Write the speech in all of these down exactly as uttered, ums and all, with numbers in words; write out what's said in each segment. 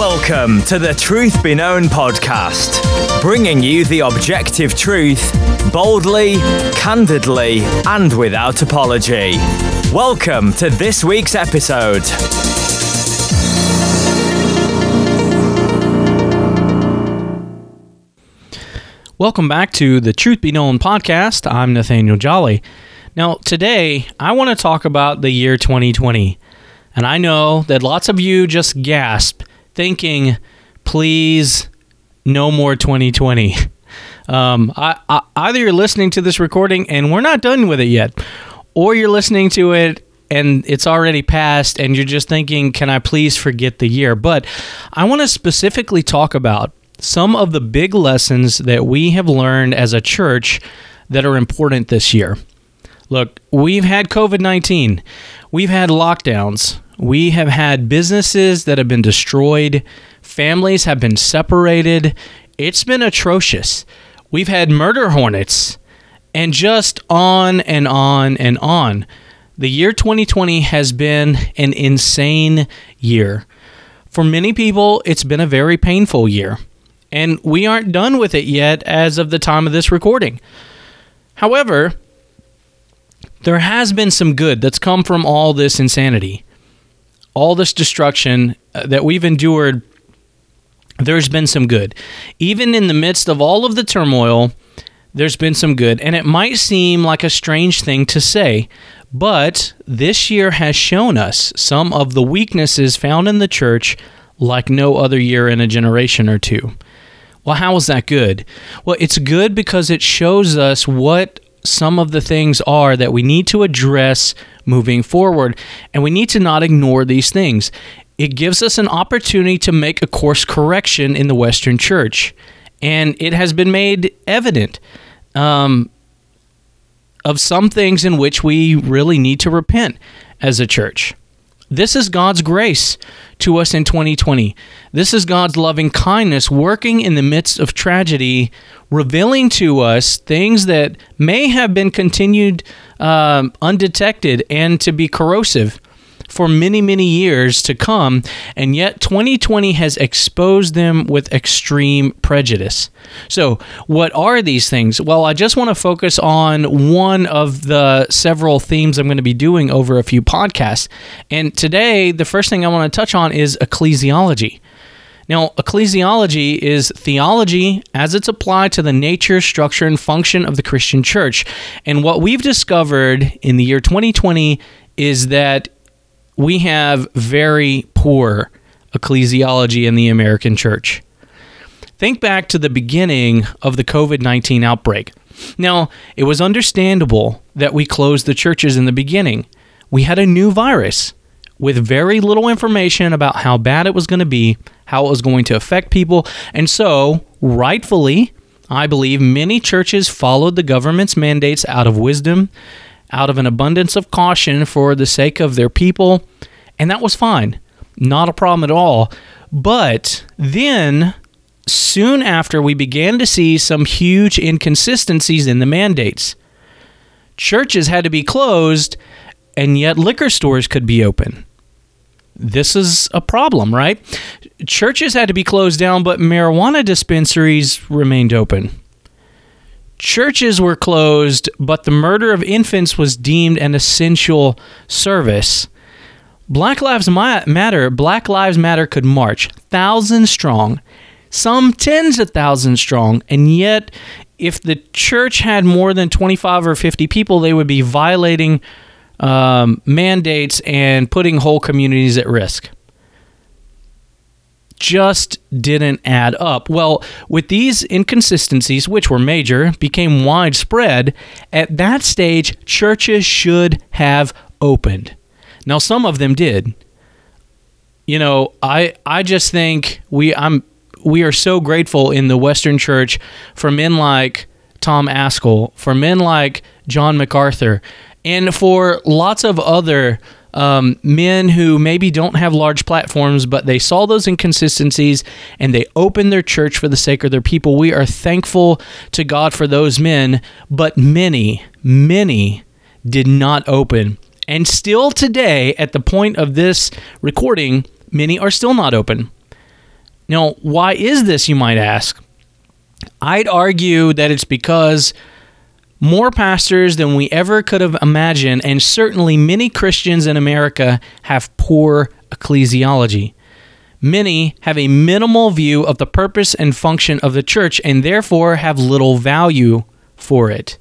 Welcome to the Truth Be Known podcast, bringing you the objective truth, boldly, candidly, and without apology. Welcome to this week's episode. Welcome back to the Truth Be Known podcast. I'm Nathaniel Jolly. Now, today, I want to talk about the year twenty twenty. And I know that lots of you just gasp, thinking, please, no more twenty twenty. Um, I, I, either you're listening to this recording and we're not done with it yet, or you're listening to it and it's already passed and you're just thinking, can I please forget the year? But I want to specifically talk about some of the big lessons that we have learned as a church that are important this year. Look, we've had covid nineteen, we've had lockdowns, we have had businesses that have been destroyed, families have been separated, it's been atrocious. We've had murder hornets, and just on and on and on. The year twenty twenty has been an insane year. For many people, it's been a very painful year, and we aren't done with it yet as of the time of this recording. However, there has been some good that's come from all this insanity, all this destruction that we've endured. There's been some good. Even in the midst of all of the turmoil, there's been some good. And it might seem like a strange thing to say, but this year has shown us some of the weaknesses found in the church like no other year in a generation or two. Well, how is that good? Well, it's good because it shows us what some of the things are that we need to address moving forward, and we need to not ignore these things. It gives us an opportunity to make a course correction in the Western church, and it has been made evident um, of some things in which we really need to repent as a church. This is God's grace to us in twenty twenty. This is God's loving kindness working in the midst of tragedy, revealing to us things that may have been continued um, undetected and to be corrosive for many, many years to come, and yet twenty twenty has exposed them with extreme prejudice. So, what are these things? Well, I just want to focus on one of the several themes I'm going to be doing over a few podcasts. And today, the first thing I want to touch on is ecclesiology. Now, ecclesiology is theology as it's applied to the nature, structure, and function of the Christian church. And what we've discovered in the year twenty twenty is that we have very poor ecclesiology in the American church. Think back to the beginning of the covid nineteen outbreak. Now, it was understandable that we closed the churches in the beginning. We had a new virus with very little information about how bad it was going to be, how it was going to affect people. And so, rightfully, I believe many churches followed the government's mandates out of wisdom, out of an abundance of caution for the sake of their people, and that was fine. Not a problem at all. But then, soon after, we began to see some huge inconsistencies in the mandates. Churches had to be closed, and yet liquor stores could be open. This is a problem, right? Churches had to be closed down, but marijuana dispensaries remained open. Churches were closed, but the murder of infants was deemed an essential service. Black Lives Matter, Black Lives Matter could march, thousands strong, some tens of thousands strong, and yet if the church had more than twenty-five or fifty people, they would be violating um, mandates and putting whole communities at risk. Just didn't add up. Well, with these inconsistencies, which were major, became widespread, at that stage, churches should have opened. Now, some of them did. You know, I I just think we I'm we are so grateful in the Western church for men like Tom Askell, for men like John MacArthur, and for lots of other Um, men who maybe don't have large platforms, but they saw those inconsistencies and they opened their church for the sake of their people. We are thankful to God for those men, but many, many did not open. And still today, at the point of this recording, many are still not open. Now, why is this, you might ask? I'd argue that it's because more pastors than we ever could have imagined, and certainly many Christians in America, have poor ecclesiology. Many have a minimal view of the purpose and function of the church and therefore have little value for it.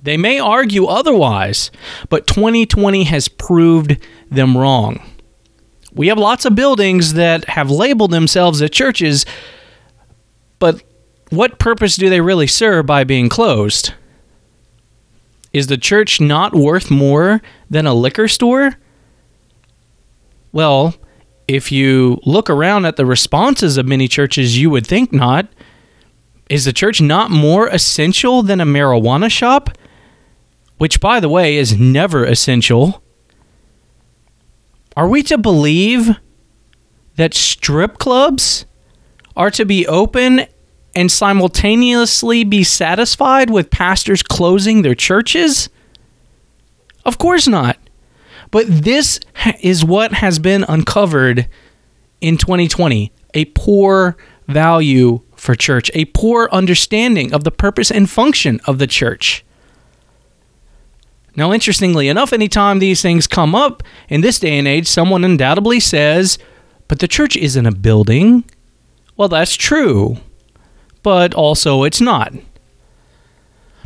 They may argue otherwise, but twenty twenty has proved them wrong. We have lots of buildings that have labeled themselves as churches, but what purpose do they really serve by being closed? Is the church not worth more than a liquor store? Well, if you look around at the responses of many churches, you would think not. Is the church not more essential than a marijuana shop? Which, by the way, is never essential. Are we to believe that strip clubs are to be open and simultaneously be satisfied with pastors closing their churches? Of course not. But this is what has been uncovered in twenty twenty, a poor value for church, a poor understanding of the purpose and function of the church. Now, interestingly enough, anytime these things come up in this day and age, someone undoubtedly says, but the church isn't a building. Well, that's true, but also it's not. I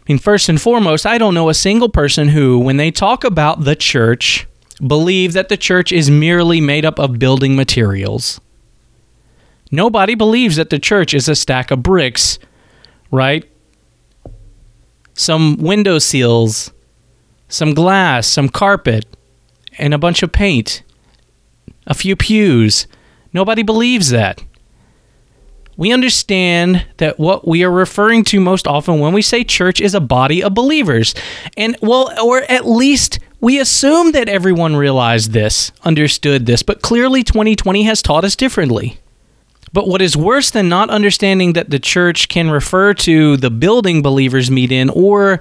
mean, first and foremost, I don't know a single person who, when they talk about the church, believe that the church is merely made up of building materials. Nobody believes that the church is a stack of bricks, right? Some window sills, some glass, some carpet, and a bunch of paint, a few pews. Nobody believes that. We understand that what we are referring to most often when we say church is a body of believers. And, well, or at least we assume that everyone realized this, understood this, but clearly twenty twenty has taught us differently. But what is worse than not understanding that the church can refer to the building believers meet in or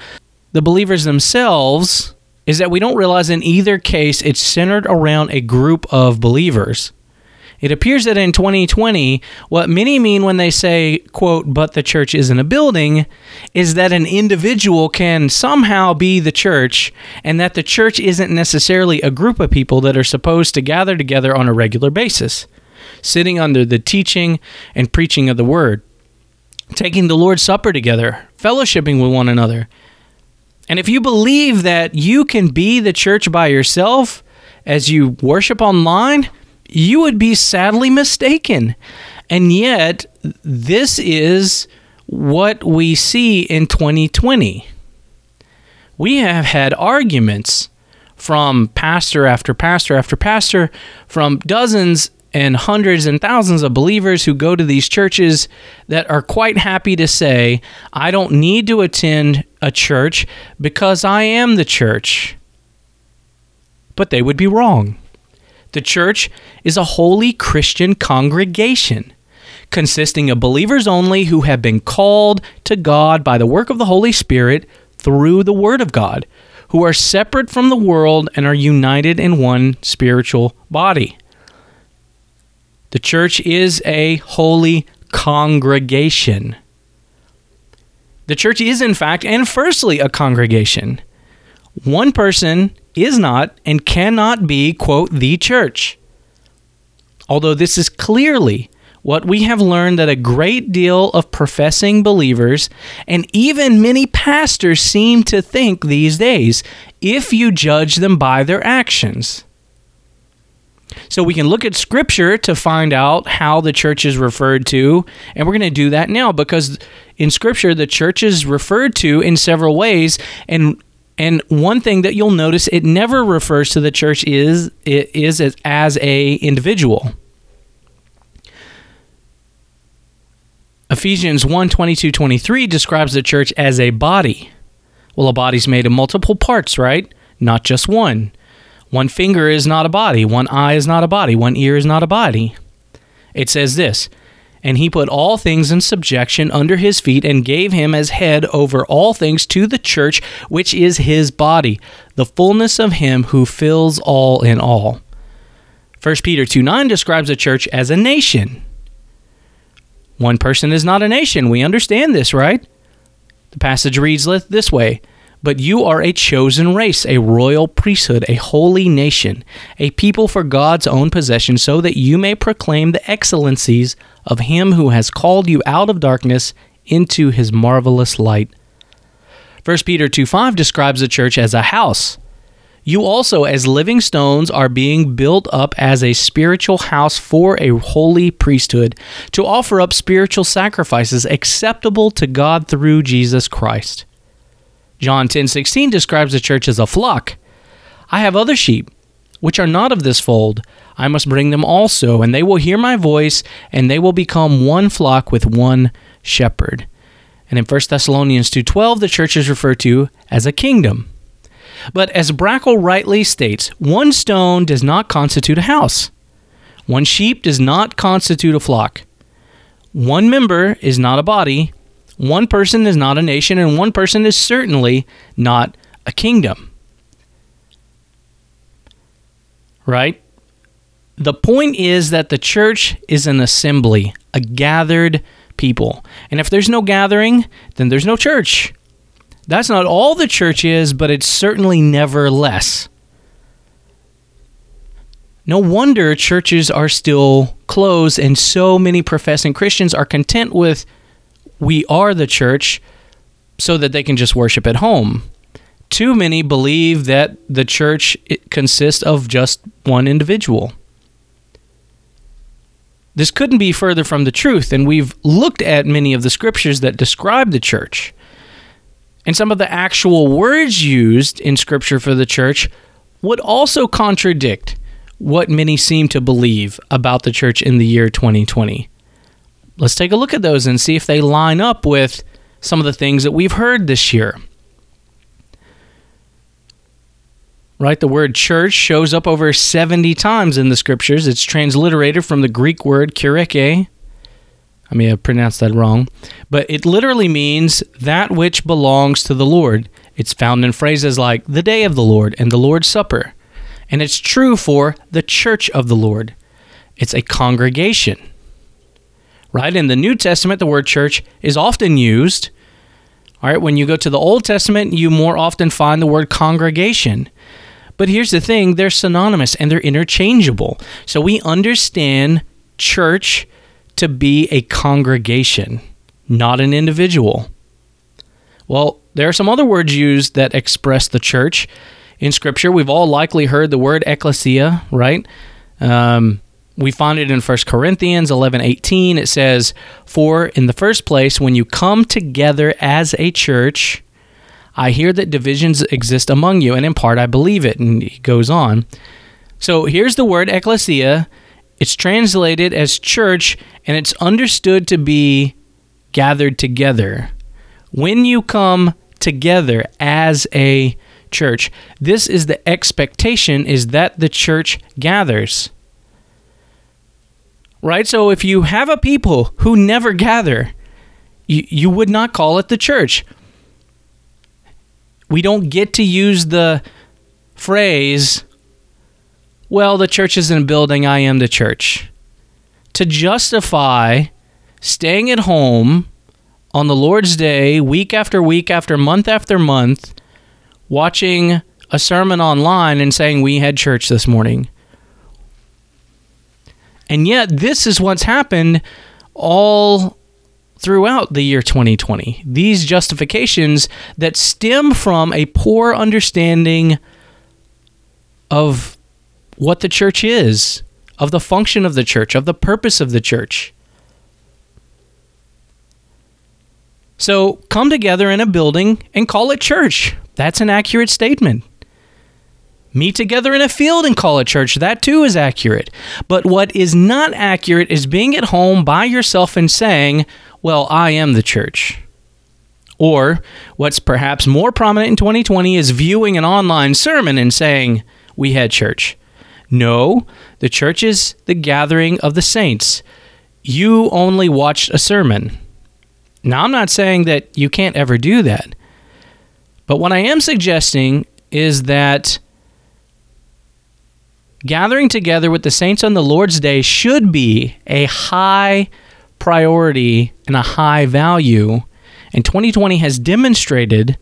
the believers themselves is that we don't realize in either case it's centered around a group of believers. It appears that in twenty twenty, what many mean when they say, quote, but the church isn't a building, is that an individual can somehow be the church and that the church isn't necessarily a group of people that are supposed to gather together on a regular basis, sitting under the teaching and preaching of the word, taking the Lord's Supper together, fellowshipping with one another. And if you believe that you can be the church by yourself as you worship online, you would be sadly mistaken. And yet, this is what we see in twenty twenty. We have had arguments from pastor after pastor after pastor, from dozens and hundreds and thousands of believers who go to these churches that are quite happy to say, I don't need to attend a church because I am the church. But they would be wrong. The church is a holy Christian congregation consisting of believers only who have been called to God by the work of the Holy Spirit through the Word of God, who are separate from the world and are united in one spiritual body. The church is a holy congregation. The church is, in fact, and firstly, a congregation. One person is not and cannot be, quote, the church. Although this is clearly what we have learned that a great deal of professing believers and even many pastors seem to think these days, if you judge them by their actions. So we can look at Scripture to find out how the church is referred to, and we're going to do that now because in Scripture, the church is referred to in several ways, and and one thing that you'll notice, it never refers to the church is it is as, as a individual. Ephesians one, twenty-two, twenty-three describes the church as a body. Well, a body's made of multiple parts, right? Not just one. One finger is not a body. One eye is not a body. One ear is not a body. It says this, and he put all things in subjection under his feet and gave him as head over all things to the church, which is his body, the fullness of him who fills all in all. First Peter two nine describes the church as a nation. One person is not a nation. We understand this, right? The passage reads this way. But you are a chosen race, a royal priesthood, a holy nation, a people for God's own possession, so that you may proclaim the excellencies of him who has called you out of darkness into his marvelous light. First Peter two five describes the church as a house. You also, as living stones, are being built up as a spiritual house for a holy priesthood, to offer up spiritual sacrifices acceptable to God through Jesus Christ. John ten sixteen describes the church as a flock. I have other sheep, which are not of this fold. I must bring them also, and they will hear my voice, and they will become one flock with one shepherd. And in First Thessalonians two twelve, the church is referred to as a kingdom. But as Brackell rightly states, one stone does not constitute a house. One sheep does not constitute a flock. One member is not a body. One person is not a nation, and one person is certainly not a kingdom. Right? The point is that the church is an assembly, a gathered people. And if there's no gathering, then there's no church. That's not all the church is, but it's certainly never less. No wonder churches are still closed, and so many professing Christians are content with we are the church, so that they can just worship at home. Too many believe that the church consists of just one individual. This couldn't be further from the truth, and we've looked at many of the scriptures that describe the church. And some of the actual words used in scripture for the church would also contradict what many seem to believe about the church in the year twenty twenty. Let's take a look at those and see if they line up with some of the things that we've heard this year. Right, the word church shows up over seventy times in the scriptures. It's transliterated from the Greek word kyriake. I may have pronounced that wrong, but it literally means that which belongs to the Lord. It's found in phrases like the day of the Lord and the Lord's Supper. And it's true for the church of the Lord. It's a congregation. Right? In the New Testament, the word church is often used. All right, when you go to the Old Testament, you more often find the word congregation. But here's the thing, they're synonymous and they're interchangeable. So we understand church to be a congregation, not an individual. Well, there are some other words used that express the church. In Scripture, we've all likely heard the word ecclesia, right? Um... We find it in First Corinthians eleven eighteen. It says, for in the first place, when you come together as a church, I hear that divisions exist among you, and in part I believe it. And he goes on. So here's the word ecclesia. It's translated as church, and it's understood to be gathered together. When you come together as a church, this is the expectation, is that the church gathers. Right? So if you have a people who never gather, you, you would not call it the church. We don't get to use the phrase, well, the church is in a building, I am the church, to justify staying at home on the Lord's Day, week after week after month after month, watching a sermon online and saying, we had church this morning. And yet, this is what's happened all throughout the year twenty twenty. These justifications that stem from a poor understanding of what the church is, of the function of the church, of the purpose of the church. So, come together in a building and call it church. That's an accurate statement. Meet together in a field and call a church. That too is accurate. But what is not accurate is being at home by yourself and saying, well, I am the church. Or what's perhaps more prominent in twenty twenty is viewing an online sermon and saying, we had church. No, the church is the gathering of the saints. You only watched a sermon. Now, I'm not saying that you can't ever do that. But what I am suggesting is that gathering together with the saints on the Lord's Day should be a high priority and a high value. And twenty twenty has demonstrated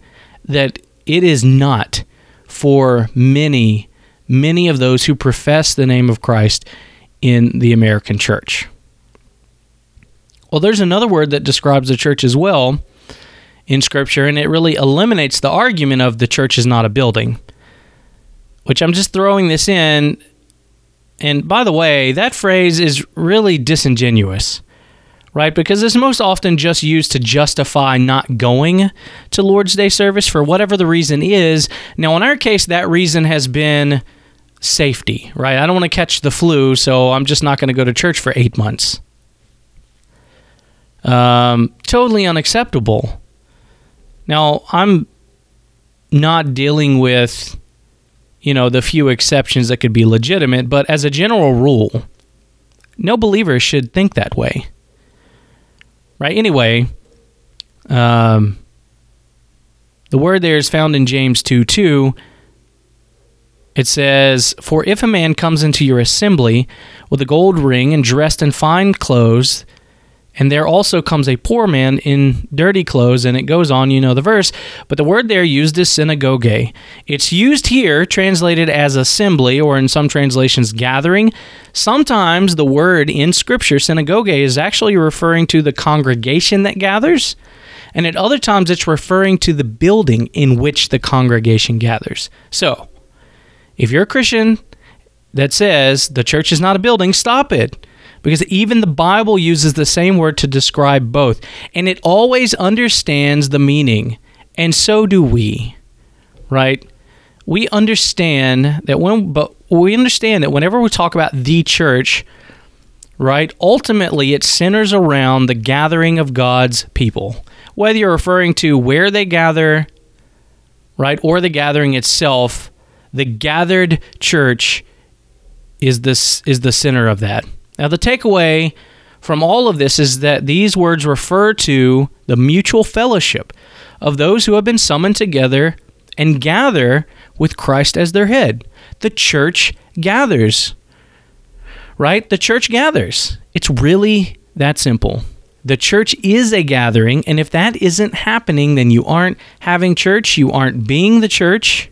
that it is not for many, many of those who profess the name of Christ in the American church. Well, there's another word that describes the church as well in Scripture, and it really eliminates the argument of the church is not a building, which I'm just throwing this in. And by the way, that phrase is really disingenuous, right? Because it's most often just used to justify not going to Lord's Day service for whatever the reason is. Now, in our case, that reason has been safety, right? I don't want to catch the flu, so I'm just not going to go to church for eight months. Um, totally unacceptable. Now, I'm not dealing with, you know, the few exceptions that could be legitimate, but as a general rule, no believer should think that way, right? Anyway, um, the word there is found in James two two. It says, "For if a man comes into your assembly with a gold ring and dressed in fine clothes, and there also comes a poor man in dirty clothes," and it goes on, you know the verse. But the word there used is synagoge. It's used here, translated as assembly, or in some translations, gathering. Sometimes the word in Scripture, synagoge, is actually referring to the congregation that gathers, and at other times it's referring to the building in which the congregation gathers. So, if you're a Christian that says the church is not a building, stop it. Because even the Bible uses the same word to describe both, and it always understands the meaning, and so do we, right? We understand that when, but we understand that whenever we talk about the church, right, ultimately it centers around the gathering of God's people, whether you're referring to where they gather, right, or the gathering itself. The gathered church is this is the center of that. Now, the takeaway from all of this is that these words refer to the mutual fellowship of those who have been summoned together and gather with Christ as their head. The church gathers, right? The church gathers. It's really that simple. The church is a gathering, and if that isn't happening, then you aren't having church, you aren't being the church,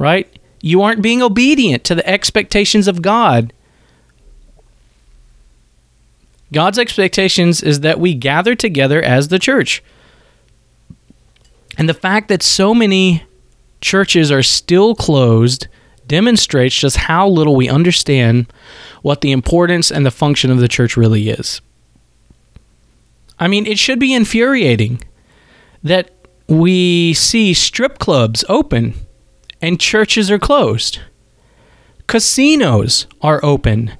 right? You aren't being obedient to the expectations of God. God's expectations is that we gather together as the church. And the fact that so many churches are still closed demonstrates just how little we understand what the importance and the function of the church really is. I mean, it should be infuriating that we see strip clubs open and churches are closed. Casinos are open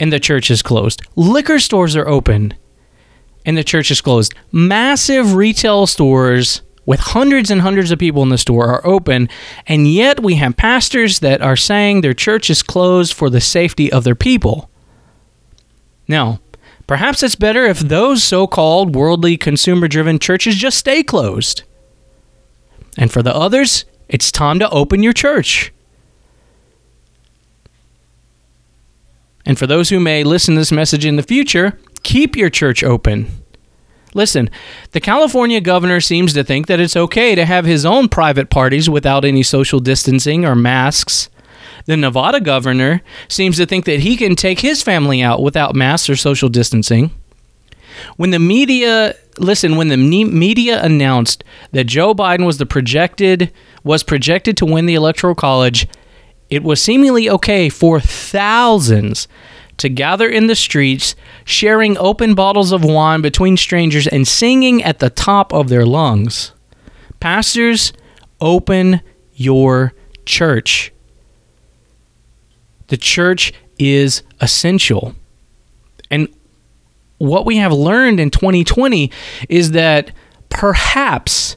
and the church is closed. Liquor stores are open, and the church is closed. Massive retail stores with hundreds and hundreds of people in the store are open, and yet we have pastors that are saying their church is closed for the safety of their people. Now, perhaps it's better if those so-called worldly, consumer-driven churches just stay closed. And for the others, it's time to open your church. And for those who may listen to this message in the future, keep your church open. Listen, the California governor seems to think that it's okay to have his own private parties without any social distancing or masks. The Nevada governor seems to think that he can take his family out without masks or social distancing. When the media, listen, when the media announced that Joe Biden was the projected, was projected to win the Electoral College, it was seemingly okay for thousands to gather in the streets, sharing open bottles of wine between strangers and singing at the top of their lungs. Pastors, open your church. The church is essential. And what we have learned in twenty twenty is that perhaps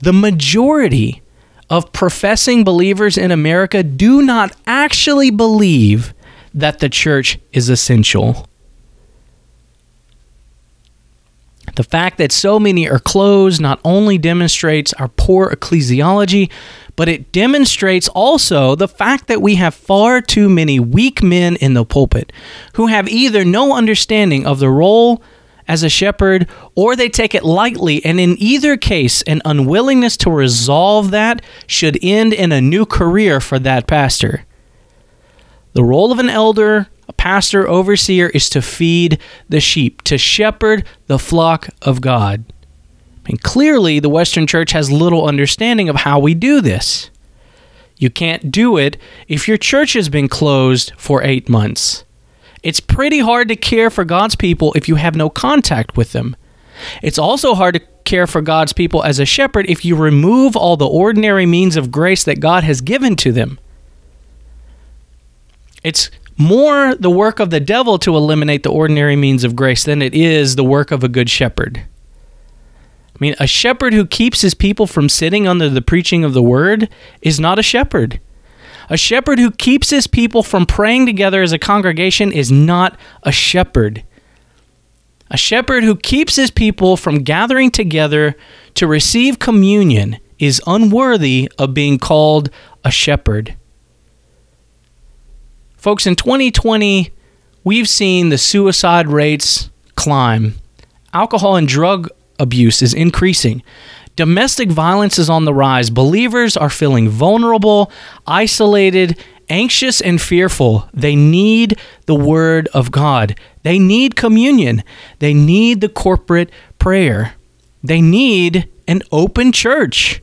the majority of professing believers in America do not actually believe that the church is essential. The fact that so many are closed not only demonstrates our poor ecclesiology, but it demonstrates also the fact that we have far too many weak men in the pulpit who have either no understanding of the role as a shepherd, or they take it lightly, and in either case, an unwillingness to resolve that should end in a new career for that pastor. The role of an elder, a pastor, overseer, is to feed the sheep, to shepherd the flock of God. And clearly, the Western Church has little understanding of how we do this. You can't do it if your church has been closed for eight months. It's pretty hard to care for God's people if you have no contact with them. It's also hard to care for God's people as a shepherd if you remove all the ordinary means of grace that God has given to them. It's more the work of the devil to eliminate the ordinary means of grace than it is the work of a good shepherd. I mean, a shepherd who keeps his people from sitting under the preaching of the word is not a shepherd. A shepherd who keeps his people from praying together as a congregation is not a shepherd. A shepherd who keeps his people from gathering together to receive communion is unworthy of being called a shepherd. Folks, in twenty twenty, we've seen the suicide rates climb. Alcohol and drug abuse is increasing. Domestic violence is on the rise. Believers are feeling vulnerable, isolated, anxious, and fearful. They need the Word of God. They need communion. They need the corporate prayer. They need an open church.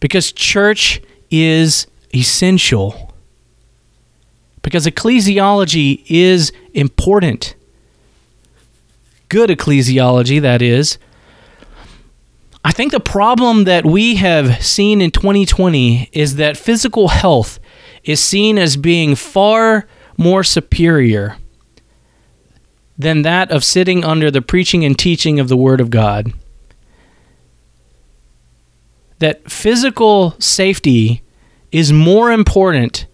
Because church is essential. Because ecclesiology is important. Good ecclesiology, that is. I think the problem that we have seen in twenty twenty is that physical health is seen as being far more superior than that of sitting under the preaching and teaching of the Word of God. That physical safety is more important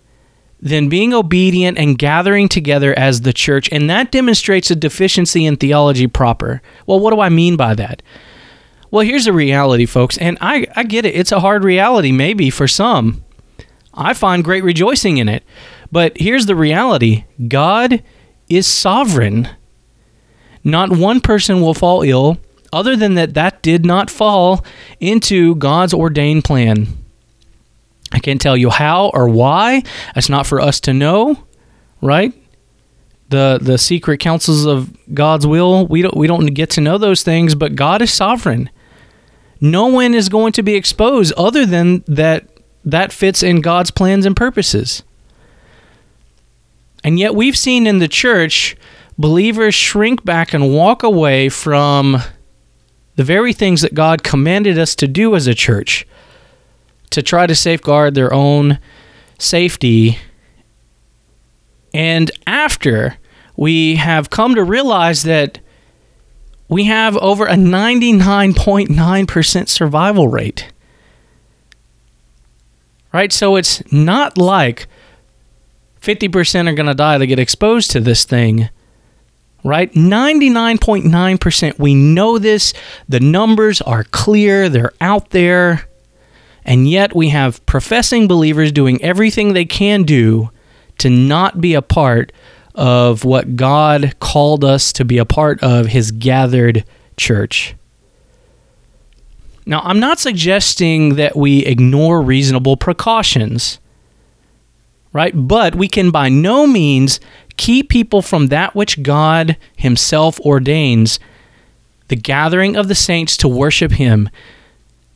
than being obedient and gathering together as the church, and that demonstrates a deficiency in theology proper. Well, what do I mean by that? Well, here's the reality, folks, and I, I get it. It's a hard reality, maybe, for some. I find great rejoicing in it. But here's the reality. God is sovereign. Not one person will fall ill, other than that that did not fall into God's ordained plan. I can't tell you how or why. That's not for us to know, right? The the secret counsels of God's will, we don't we don't get to know those things, but God is sovereign. No one is going to be exposed other than that that fits in God's plans and purposes. And yet we've seen in the church, believers shrink back and walk away from the very things that God commanded us to do as a church, to try to safeguard their own safety. And after we have come to realize that we have over a ninety-nine point nine percent survival rate, right? So it's not like fifty percent are going to die, they get exposed to this thing, right? ninety-nine point nine percent, we know this, the numbers are clear, they're out there, and yet we have professing believers doing everything they can do to not be a part of what God called us to be a part of, his gathered church. Now, I'm not suggesting that we ignore reasonable precautions, right? But we can by no means keep people from that which God himself ordains, the gathering of the saints to worship him.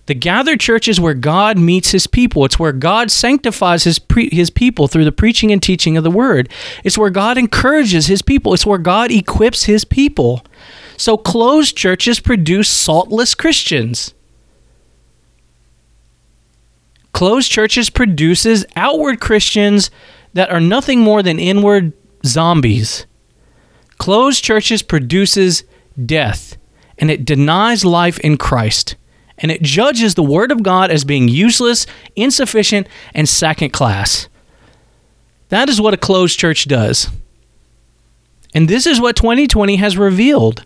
The gathered church is where God meets his people. It's where God sanctifies his pre- his people through the preaching and teaching of the word. It's where God encourages his people. It's where God equips his people. So closed churches produce saltless Christians. Closed churches produces outward Christians that are nothing more than inward zombies. Closed churches produces death, and it denies life in Christ. And it judges the Word of God as being useless, insufficient, and second class. That is what a closed church does. And this is what twenty twenty has revealed.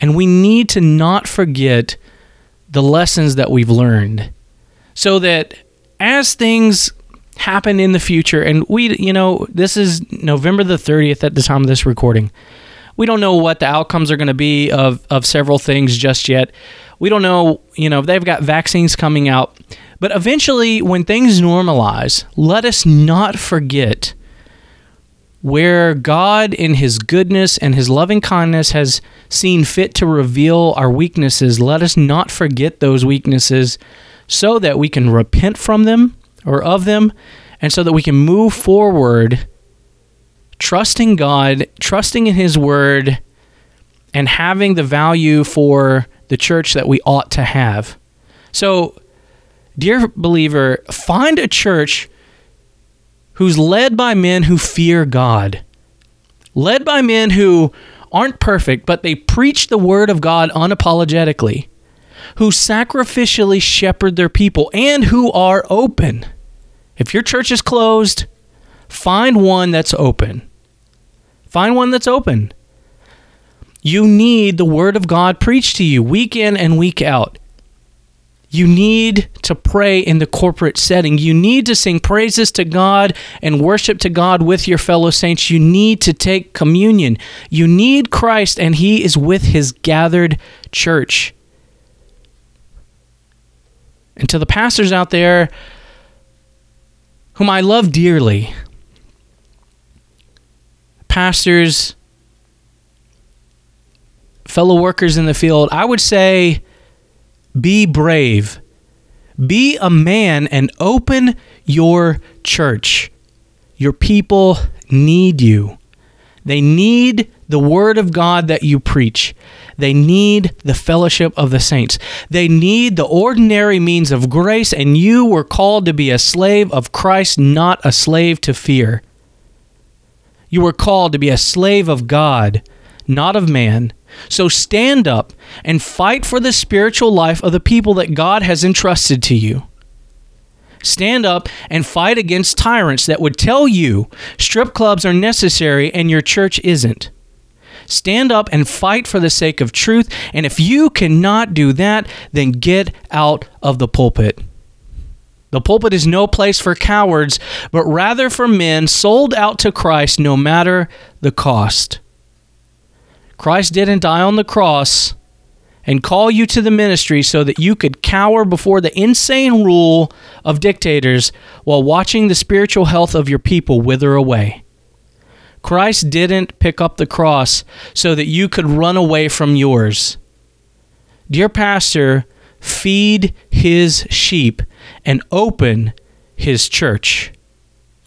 And we need to not forget the lessons that we've learned, so that as things happen in the future, and we, you know, this is November the thirtieth at the time of this recording. We don't know what the outcomes are going to be of, of several things just yet. We don't know, you know, they've got vaccines coming out. But eventually, when things normalize, let us not forget where God in his goodness and his loving kindness has seen fit to reveal our weaknesses. Let us not forget those weaknesses so that we can repent from them or of them, and so that we can move forward trusting God, trusting in his word, and having the value for the church that we ought to have. So, dear believer, find a church who's led by men who fear God, led by men who aren't perfect, but they preach the word of God unapologetically, who sacrificially shepherd their people, and who are open. If your church is closed, find one that's open. Find one that's open. You need the word of God preached to you week in and week out. You need to pray in the corporate setting. You need to sing praises to God and worship to God with your fellow saints. You need to take communion. You need Christ, and he is with his gathered church. And to the pastors out there, whom I love dearly, pastors, fellow workers in the field, I would say, be brave. Be a man and open your church. Your people need you. They need the word of God that you preach. They need the fellowship of the saints. They need the ordinary means of grace, and you were called to be a slave of Christ, not a slave to fear. You were called to be a slave of God, not of man. So stand up and fight for the spiritual life of the people that God has entrusted to you. Stand up and fight against tyrants that would tell you strip clubs are necessary and your church isn't. Stand up and fight for the sake of truth, and if you cannot do that, then get out of the pulpit. The pulpit is no place for cowards, but rather for men sold out to Christ no matter the cost. Christ didn't die on the cross and call you to the ministry so that you could cower before the insane rule of dictators while watching the spiritual health of your people wither away. Christ didn't pick up the cross so that you could run away from yours. Dear pastor, feed his sheep and open his church.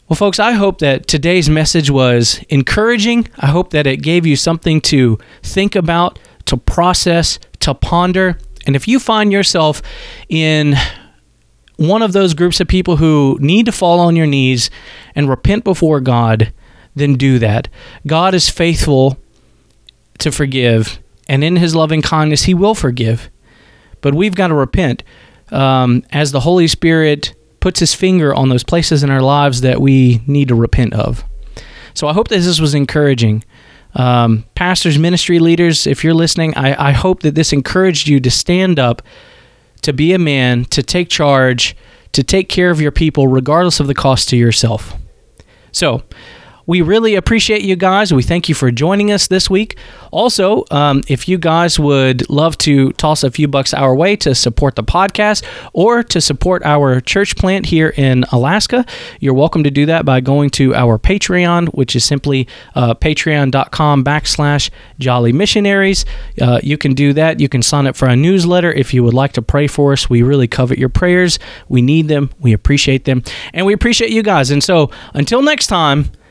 Well, folks, I hope that today's message was encouraging. I hope that it gave you something to think about, to process, to ponder. And if you find yourself in one of those groups of people who need to fall on your knees and repent before God, then do that. God is faithful to forgive, and in his loving kindness, he will forgive. But we've got to repent um, as the Holy Spirit puts his finger on those places in our lives that we need to repent of. So I hope that this was encouraging. Um, pastors, ministry leaders, if you're listening, I, I hope that this encouraged you to stand up, to be a man, to take charge, to take care of your people, regardless of the cost to yourself. So we really appreciate you guys. We thank you for joining us this week. Also, um, if you guys would love to toss a few bucks our way to support the podcast or to support our church plant here in Alaska, you're welcome to do that by going to our Patreon, which is simply uh, patreon.com backslash Jolly Missionaries. Uh, you can do that. You can sign up for our newsletter if you would like to pray for us. We really covet your prayers. We need them. We appreciate them. And we appreciate you guys. And so until next time,